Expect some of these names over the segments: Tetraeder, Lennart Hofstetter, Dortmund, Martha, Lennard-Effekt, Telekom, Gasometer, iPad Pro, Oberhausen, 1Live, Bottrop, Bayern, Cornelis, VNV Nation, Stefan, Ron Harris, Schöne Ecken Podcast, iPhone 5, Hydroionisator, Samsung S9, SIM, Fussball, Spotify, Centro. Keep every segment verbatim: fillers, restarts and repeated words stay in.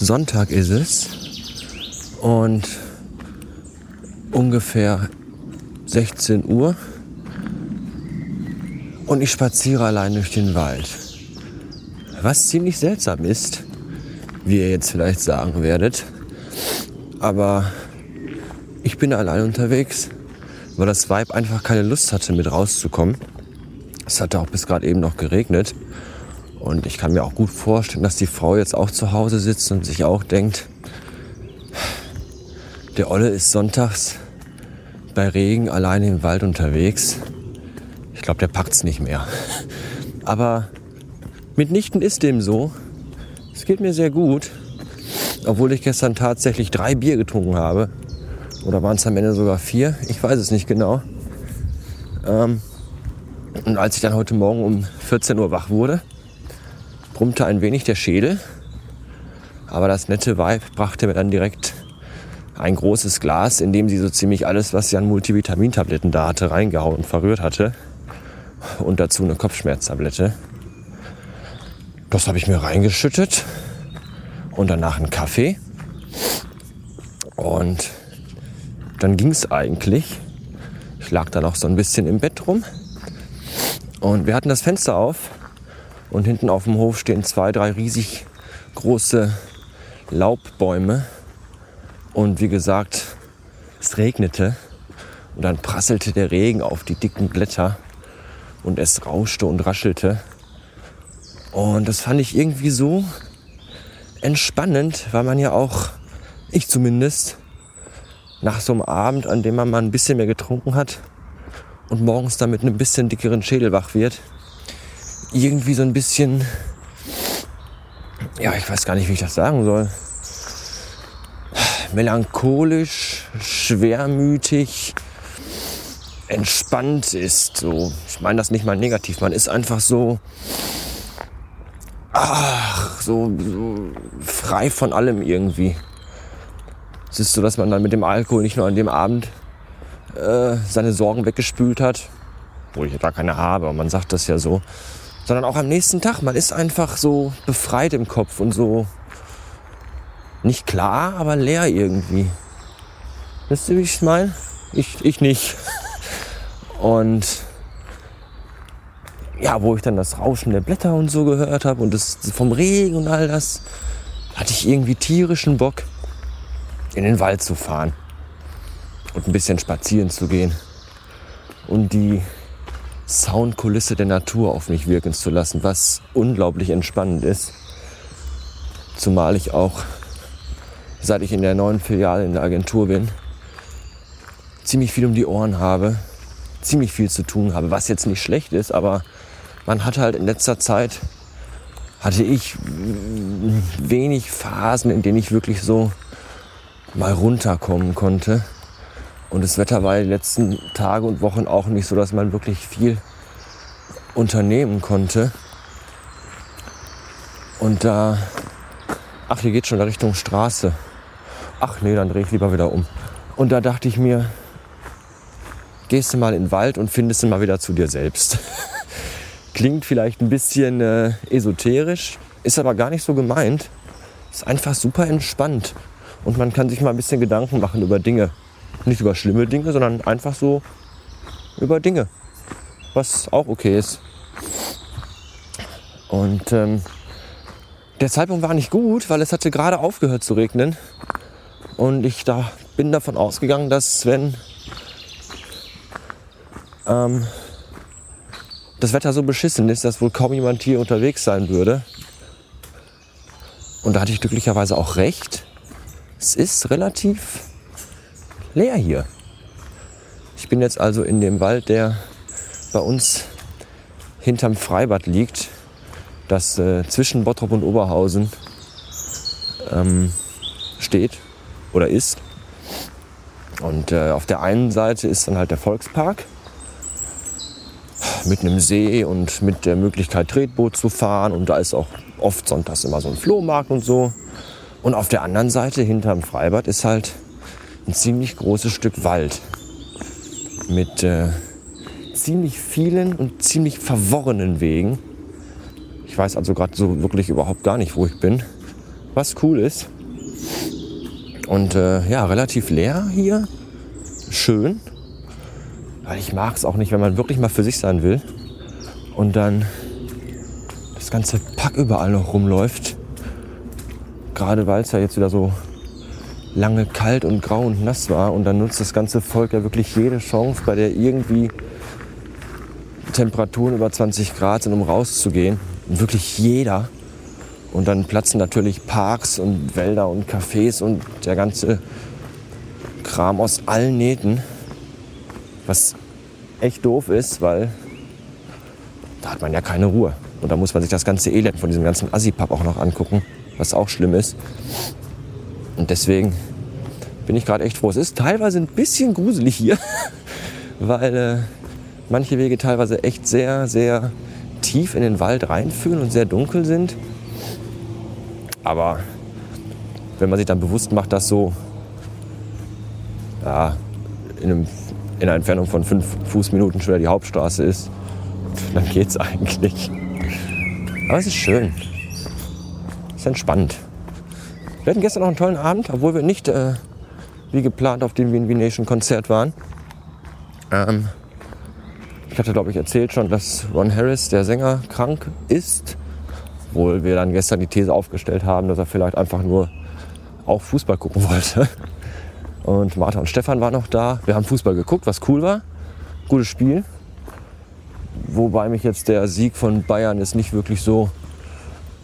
Sonntag ist es und ungefähr sechzehn Uhr und ich spaziere allein durch den Wald. Was ziemlich seltsam ist, wie ihr jetzt vielleicht sagen werdet, aber ich bin allein unterwegs, weil das Weib einfach keine Lust hatte, mit rauszukommen. Es hatte auch bis gerade eben noch geregnet. Und ich kann mir auch gut vorstellen, dass die Frau jetzt auch zu Hause sitzt und sich auch denkt, der Olle ist sonntags bei Regen alleine im Wald unterwegs. Ich glaube, der packt's nicht mehr. Aber mitnichten ist dem so. Es geht mir sehr gut, obwohl ich gestern tatsächlich drei Bier getrunken habe. Oder waren es am Ende sogar vier? Ich weiß es nicht genau. Ähm, und als ich dann heute Morgen um vierzehn Uhr wach wurde, brummte ein wenig der Schädel. Aber das nette Weib brachte mir dann direkt ein großes Glas, in dem sie so ziemlich alles, was sie an Multivitamintabletten da hatte, reingehauen und verrührt hatte. Und dazu eine Kopfschmerztablette. Das habe ich mir reingeschüttet. Und danach einen Kaffee. Und dann ging es eigentlich. Ich lag dann auch so ein bisschen im Bett rum. Und wir hatten das Fenster auf. Und hinten auf dem Hof stehen zwei, drei riesig große Laubbäume. Und wie gesagt, es regnete. Und dann prasselte der Regen auf die dicken Blätter. Und es rauschte und raschelte. Und das fand ich irgendwie so entspannend, weil man ja auch, ich zumindest, nach so einem Abend, an dem man mal ein bisschen mehr getrunken hat und morgens dann mit einem bisschen dickeren Schädel wach wird, irgendwie so ein bisschen, ja, ich weiß gar nicht, wie ich das sagen soll, melancholisch, schwermütig, entspannt ist. So, ich meine das nicht mal negativ, man ist einfach so, ach, so, so frei von allem irgendwie. Es ist so, dass man dann mit dem Alkohol nicht nur an dem Abend äh, seine Sorgen weggespült hat, wo ich ja gar keine habe, aber man sagt das ja so, sondern auch am nächsten Tag. Man ist einfach so befreit im Kopf und so nicht klar, aber leer irgendwie. Wisst ihr, wie ich es meine? Ich, ich nicht. Und ja, wo ich dann das Rauschen der Blätter und so gehört habe und das vom Regen und all das, hatte ich irgendwie tierischen Bock, in den Wald zu fahren und ein bisschen spazieren zu gehen und die Soundkulisse der Natur auf mich wirken zu lassen, was unglaublich entspannend ist. Zumal ich auch, seit ich in der neuen Filiale in der Agentur bin, ziemlich viel um die Ohren habe, ziemlich viel zu tun habe, was jetzt nicht schlecht ist, aber man hat halt in letzter Zeit, hatte ich wenig Phasen, in denen ich wirklich so mal runterkommen konnte. Und das Wetter war die letzten Tage und Wochen auch nicht so, dass man wirklich viel unternehmen konnte. Und da... Ach, hier geht schon in Richtung Straße. Ach nee, dann drehe ich lieber wieder um. Und da dachte ich mir, gehst du mal in den Wald und findest du mal wieder zu dir selbst. Klingt vielleicht ein bisschen äh, esoterisch, ist aber gar nicht so gemeint. Ist einfach super entspannt. Und man kann sich mal ein bisschen Gedanken machen über Dinge. Nicht über schlimme Dinge, sondern einfach so über Dinge. Was auch okay ist. Und ähm, der Zeitpunkt war nicht gut, weil es hatte gerade aufgehört zu regnen. Und ich da bin davon ausgegangen, dass wenn ähm, das Wetter so beschissen ist, dass wohl kaum jemand hier unterwegs sein würde. Und da hatte ich glücklicherweise auch recht. Es ist relativ leer hier. Ich bin jetzt also in dem Wald, der bei uns hinterm Freibad liegt, das äh, zwischen Bottrop und Oberhausen ähm, steht oder ist. Und äh, auf der einen Seite ist dann halt der Volkspark mit einem See und mit der Möglichkeit, Tretboot zu fahren. Und da ist auch oft sonntags immer so ein Flohmarkt und so. Und auf der anderen Seite, hinterm Freibad, ist halt ein ziemlich großes Stück Wald. Mit äh, ziemlich vielen und ziemlich verworrenen Wegen. Ich weiß also gerade so wirklich überhaupt gar nicht, wo ich bin. was cool ist. Und äh, ja, relativ leer hier. Schön. Weil ich mag es auch nicht, wenn man wirklich mal für sich sein will und dann das ganze Pack überall noch rumläuft. Gerade weil es ja jetzt wieder so lange kalt und grau und nass war. Und dann nutzt das ganze Volk ja wirklich jede Chance, bei der irgendwie Temperaturen über zwanzig Grad sind, um rauszugehen. Und wirklich jeder. Und dann platzen natürlich Parks und Wälder und Cafés und der ganze Kram aus allen Nähten. Was echt doof ist, weil da hat man ja keine Ruhe. Und da muss man sich das ganze Elend von diesem ganzen Assi-Papp auch noch angucken, was auch schlimm ist. Und deswegen bin ich gerade echt froh. Es ist teilweise ein bisschen gruselig hier, weil äh, manche Wege teilweise echt sehr, sehr tief in den Wald reinführen und sehr dunkel sind. Aber wenn man sich dann bewusst macht, dass so ja, in, einem, in einer Entfernung von fünf Fußminuten schon wieder die Hauptstraße ist, dann geht's eigentlich. Aber es ist schön. Es ist entspannt. Wir hatten gestern noch einen tollen Abend, obwohl wir nicht äh, wie geplant auf dem V N V Nation Konzert waren. Ähm, ich hatte, glaube ich, erzählt schon, dass Ron Harris, der Sänger, krank ist. Obwohl wir dann gestern die These aufgestellt haben, dass er vielleicht einfach nur auch Fußball gucken wollte. Und Martha und Stefan waren noch da. Wir haben Fußball geguckt, was cool war. Gutes Spiel. Wobei mich jetzt der Sieg von Bayern jetzt nicht wirklich so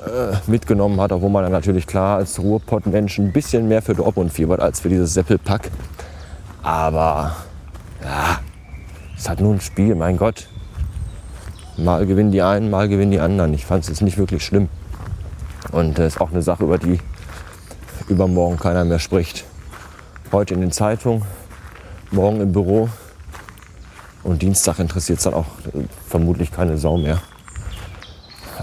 äh, mitgenommen hat. Obwohl man dann natürlich klar als Ruhrpott-Mensch ein bisschen mehr für Dortmund fiebert als für dieses Seppelpack. Aber ja, es hat nur ein Spiel, mein Gott. Mal gewinnen die einen, mal gewinnen die anderen. Ich fand es jetzt nicht wirklich schlimm. Und das ist auch eine Sache, über die übermorgen keiner mehr spricht. Heute in den Zeitungen, morgen im Büro und Dienstag interessiert es dann auch äh, vermutlich keine Sau mehr.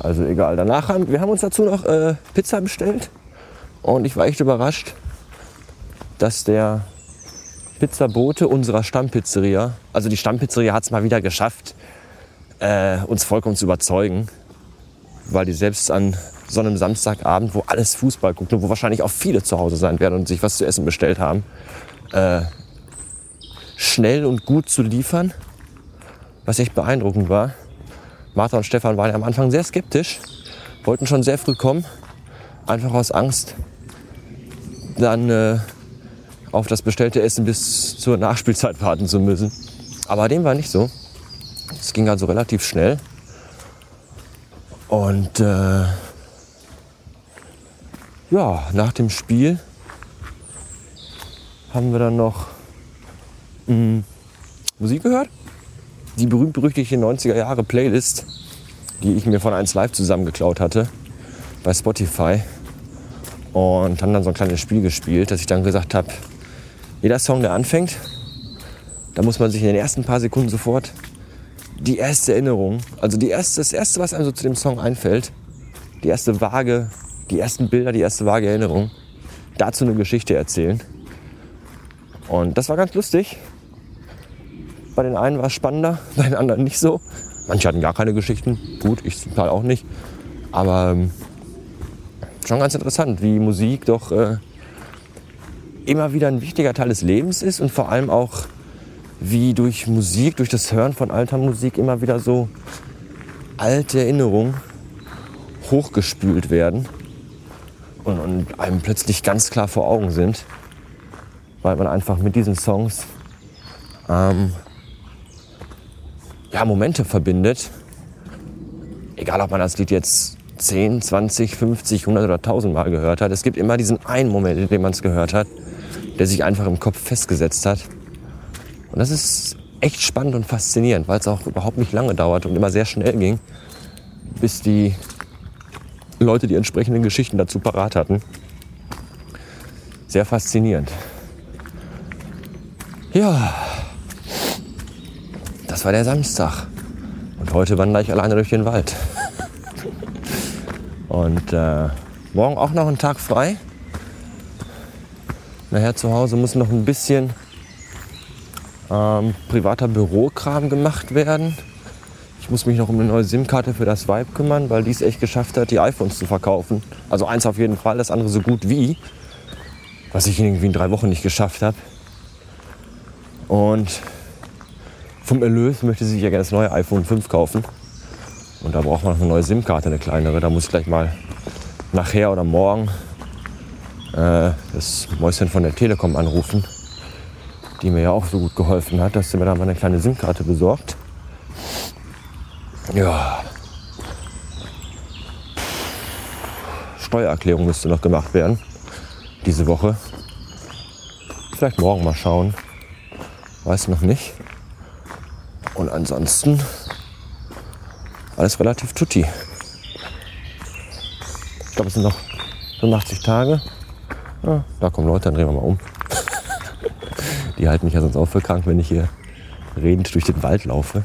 Also egal. Danach haben wir haben uns dazu noch äh, Pizza bestellt und ich war echt überrascht, dass der Pizzabote unserer Stammpizzeria, also die Stammpizzeria hat es mal wieder geschafft, Äh, uns vollkommen zu überzeugen, weil die selbst an so einem Samstagabend, wo alles Fußball guckt und wo wahrscheinlich auch viele zu Hause sein werden und sich was zu essen bestellt haben, äh, schnell und gut zu liefern, was echt beeindruckend war. Martha und Stefan waren ja am Anfang sehr skeptisch, wollten schon sehr früh kommen, einfach aus Angst, dann äh, auf das bestellte Essen bis zur Nachspielzeit warten zu müssen. Aber dem war nicht so. Es ging also relativ schnell und äh, ja, nach dem Spiel haben wir dann noch mh, Musik gehört. Die berühmt-berüchtigte neunziger-Jahre-Playlist, die ich mir von eins Live zusammengeklaut hatte bei Spotify und haben dann so ein kleines Spiel gespielt, dass ich dann gesagt habe, jeder Song, der anfängt, da muss man sich in den ersten paar Sekunden sofort die erste Erinnerung, also die erste, das erste, was einem so zu dem Song einfällt, die erste vage, die ersten Bilder, die erste vage Erinnerung, dazu eine Geschichte erzählen. Und das war ganz lustig. Bei den einen war es spannender, bei den anderen nicht so. Manche hatten gar keine Geschichten, gut, ich zum Teil auch nicht. Aber ähm, schon ganz interessant, wie Musik doch äh, immer wieder ein wichtiger Teil des Lebens ist und vor allem auch wie durch Musik, durch das Hören von alter Musik immer wieder so alte Erinnerungen hochgespült werden und, und einem plötzlich ganz klar vor Augen sind, weil man einfach mit diesen Songs ähm, ja, Momente verbindet. Egal, ob man das Lied jetzt zehn, zwanzig, fünfzig, hundert oder tausend Mal gehört hat, es gibt immer diesen einen Moment, in dem man es gehört hat, der sich einfach im Kopf festgesetzt hat. Und das ist echt spannend und faszinierend, weil es auch überhaupt nicht lange dauerte und immer sehr schnell ging, bis die Leute die entsprechenden Geschichten dazu parat hatten. Sehr faszinierend. Ja, das war der Samstag. Und heute wandere ich alleine durch den Wald. Und äh, morgen auch noch einen Tag frei. Nachher zu Hause muss noch ein bisschen Ähm, privater Bürokram gemacht werden. Ich muss mich noch um eine neue SIM-Karte für das Vibe kümmern, weil die es echt geschafft hat, die iPhones zu verkaufen. Also eins auf jeden Fall, das andere so gut wie. Was ich irgendwie in drei Wochen nicht geschafft habe. Und vom Erlös möchte sie sich ja gerne das neue iPhone fünf kaufen. Und da braucht man noch eine neue SIM-Karte, eine kleinere. Da muss ich gleich mal nachher oder morgen äh, das Mäuschen von der Telekom anrufen, die mir ja auch so gut geholfen hat, dass sie mir da mal eine kleine SIM-Karte besorgt. Ja. Steuererklärung müsste noch gemacht werden diese Woche. Vielleicht morgen mal schauen. Weiß noch nicht. Und ansonsten alles relativ tutti. Ich glaube, es sind noch fünfundachtzig Tage. Ja, da kommen Leute, dann drehen wir mal um. Die halten mich ja sonst auch für krank, wenn ich hier redend durch den Wald laufe.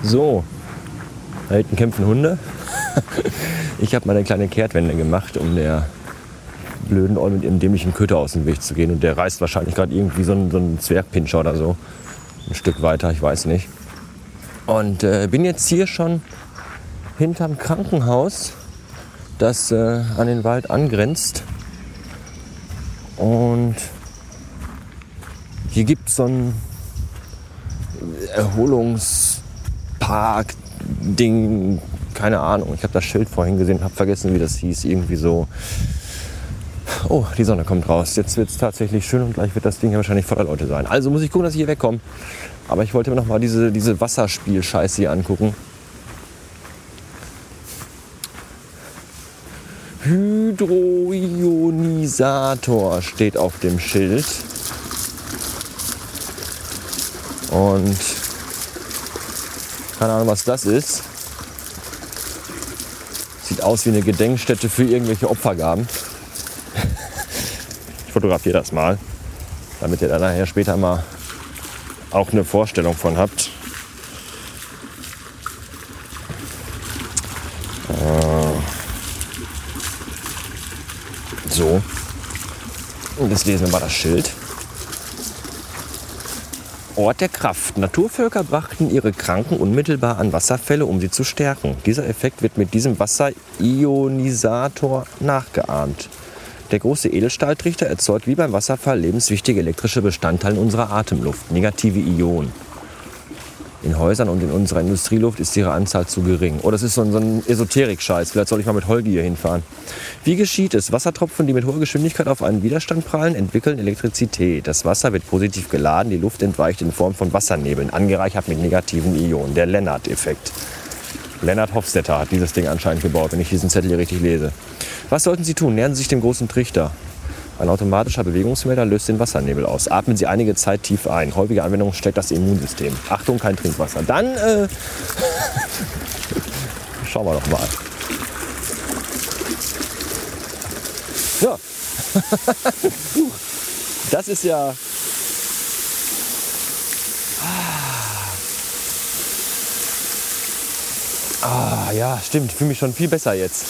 So, da hinten kämpfen Hunde. Ich habe mal eine kleine Kehrtwende gemacht, um der blöden Olle mit ihrem dämlichen Köter aus dem Weg zu gehen. Und der reißt wahrscheinlich gerade irgendwie so einen, so einen Zwergpinscher oder so. Ein Stück weiter, ich weiß nicht. Und äh, bin jetzt hier schon hinterm Krankenhaus, das äh, an den Wald angrenzt. Und hier gibt es so ein Erholungspark-Ding, keine Ahnung. Ich habe das Schild vorhin gesehen, habe vergessen, wie das hieß. Irgendwie so, oh, die Sonne kommt raus. Jetzt wird es tatsächlich schön und gleich wird das Ding ja wahrscheinlich voller Leute sein. Also muss ich gucken, dass ich hier wegkomme. Aber ich wollte mir noch mal diese, diese Wasserspiel-Scheiße hier angucken. Hydroionisator steht auf dem Schild. Und keine Ahnung, was das ist. Sieht aus wie eine Gedenkstätte für irgendwelche Opfergaben. Ich fotografiere das mal, damit ihr da nachher später mal auch eine Vorstellung von habt. So. Und jetzt lesen wir mal das Schild. Ort der Kraft. Naturvölker brachten ihre Kranken unmittelbar an Wasserfälle, um sie zu stärken. Dieser Effekt wird mit diesem Wasser-Ionisator nachgeahmt. Der große Edelstahltrichter erzeugt wie beim Wasserfall lebenswichtige elektrische Bestandteile unserer Atemluft, negative Ionen. In Häusern und in unserer Industrieluft ist ihre Anzahl zu gering. Oh, das ist so ein, so ein Esoterik-Scheiß. Vielleicht soll ich mal mit Holgi hier hinfahren. Wie geschieht es? Wassertropfen, die mit hoher Geschwindigkeit auf einen Widerstand prallen, entwickeln Elektrizität. Das Wasser wird positiv geladen, die Luft entweicht in Form von Wassernebeln, angereichert mit negativen Ionen. Der Lennard-Effekt. Lennart Hofstetter hat dieses Ding anscheinend gebaut, wenn ich diesen Zettel hier richtig lese. Was sollten Sie tun? Nähern Sie sich dem großen Trichter. Ein automatischer Bewegungsmelder löst den Wassernebel aus. Atmen Sie einige Zeit tief ein. Häufige Anwendung steckt das Immunsystem. Achtung, kein Trinkwasser. Dann, äh... schauen wir doch mal. Ja. Das ist ja... Ah, ja, stimmt. Ich fühle mich schon viel besser jetzt.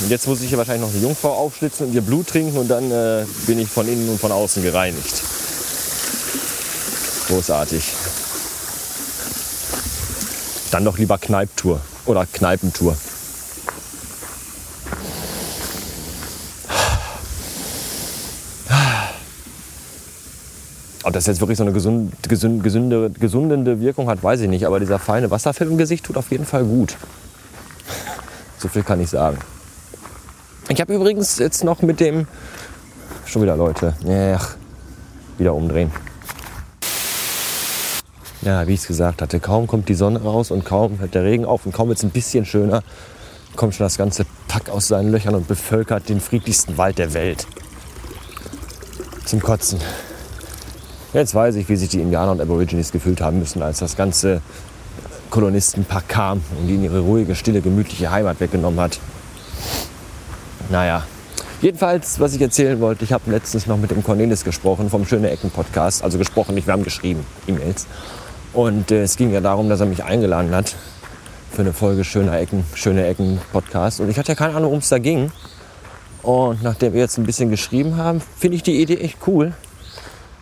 Und jetzt muss ich hier wahrscheinlich noch eine Jungfrau aufschlitzen und ihr Blut trinken und dann äh, bin ich von innen und von außen gereinigt. Großartig. Dann doch lieber Kneiptour oder Kneipentour. Ob das jetzt wirklich so eine gesund, gesund, gesunde, gesundende Wirkung hat, weiß ich nicht. Aber dieser feine Wasserfilm im Gesicht tut auf jeden Fall gut. So viel kann ich sagen. Ich habe übrigens jetzt noch mit dem... Schon wieder Leute. Ach, wieder umdrehen. Ja, wie ich es gesagt hatte, kaum kommt die Sonne raus und kaum hört der Regen auf und kaum wird es ein bisschen schöner, kommt schon das ganze Pack aus seinen Löchern und bevölkert den friedlichsten Wald der Welt. Zum Kotzen. Jetzt weiß ich, wie sich die Indianer und Aborigines gefühlt haben müssen, als das ganze Kolonistenpack kam und ihnen ihre ruhige, stille, gemütliche Heimat weggenommen hat. Naja, jedenfalls, was ich erzählen wollte, ich habe letztens noch mit dem Cornelis gesprochen vom Schöne Ecken Podcast. Also gesprochen, nicht, wir haben geschrieben, E-Mails. Und äh, es ging ja darum, dass er mich eingeladen hat für eine Folge Schöne Ecken, Schöne Ecken Podcast. Und ich hatte ja keine Ahnung, worum es da ging. Und nachdem wir jetzt ein bisschen geschrieben haben, finde ich die Idee echt cool.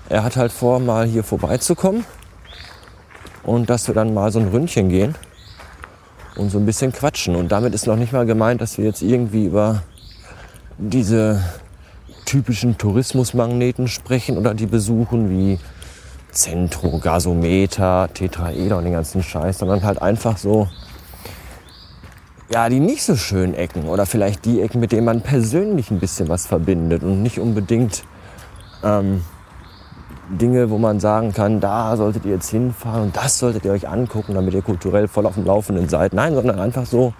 er hat halt vor, mal hier vorbeizukommen und dass wir dann mal so ein Ründchen gehen und so ein bisschen quatschen. Und damit ist noch nicht mal gemeint, dass wir jetzt irgendwie über diese typischen Tourismusmagneten sprechen oder die besuchen wie Centro, Gasometer, Tetraeder und den ganzen Scheiß, sondern halt einfach so, ja, die nicht so schönen Ecken oder vielleicht die Ecken, mit denen man persönlich ein bisschen was verbindet und nicht unbedingt ähm, Dinge, wo man sagen kann, da solltet ihr jetzt hinfahren und das solltet ihr euch angucken, damit ihr kulturell voll auf dem Laufenden seid. Nein, sondern einfach so,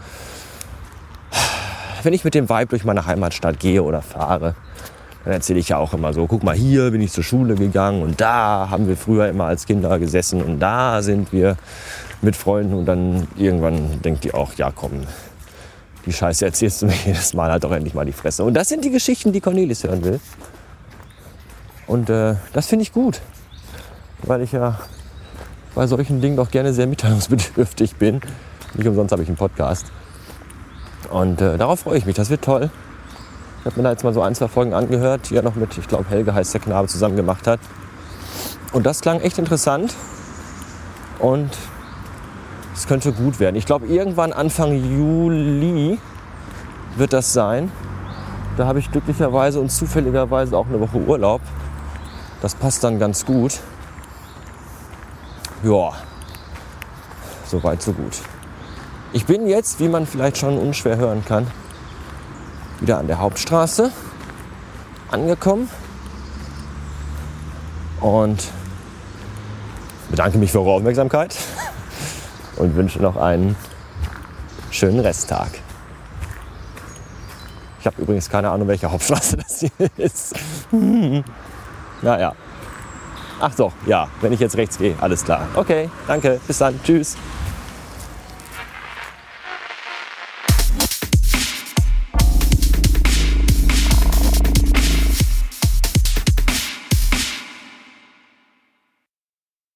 wenn ich mit dem Vibe durch meine Heimatstadt gehe oder fahre, dann erzähle ich ja auch immer so, guck mal, hier bin ich zur Schule gegangen und da haben wir früher immer als Kinder gesessen und da sind wir mit Freunden. Und dann irgendwann denkt die auch, ja komm, die Scheiße erzählst du mir jedes Mal, halt doch endlich mal die Fresse. Und das sind die Geschichten, die Cornelis hören will. Und äh, das finde ich gut, weil ich ja bei solchen Dingen doch gerne sehr mitteilungsbedürftig bin. Nicht umsonst habe ich einen Podcast. Und äh, darauf freue ich mich, das wird toll. Ich habe mir da jetzt mal so ein, zwei Folgen angehört, die er noch mit, ich glaube, Helge heißt der Knabe, zusammen gemacht hat. Und das klang echt interessant. Und es könnte gut werden. Ich glaube, irgendwann Anfang Juli wird das sein. Da habe ich glücklicherweise und zufälligerweise auch eine Woche Urlaub. Das passt dann ganz gut. Ja, soweit, so gut. Ich bin jetzt, wie man vielleicht schon unschwer hören kann, wieder an der Hauptstraße angekommen und bedanke mich für eure Aufmerksamkeit und wünsche noch einen schönen Resttag. Ich habe übrigens keine Ahnung, welche Hauptstraße das hier ist. Naja. Ach so, ja, wenn ich jetzt rechts gehe, alles klar. Okay, danke, bis dann, tschüss.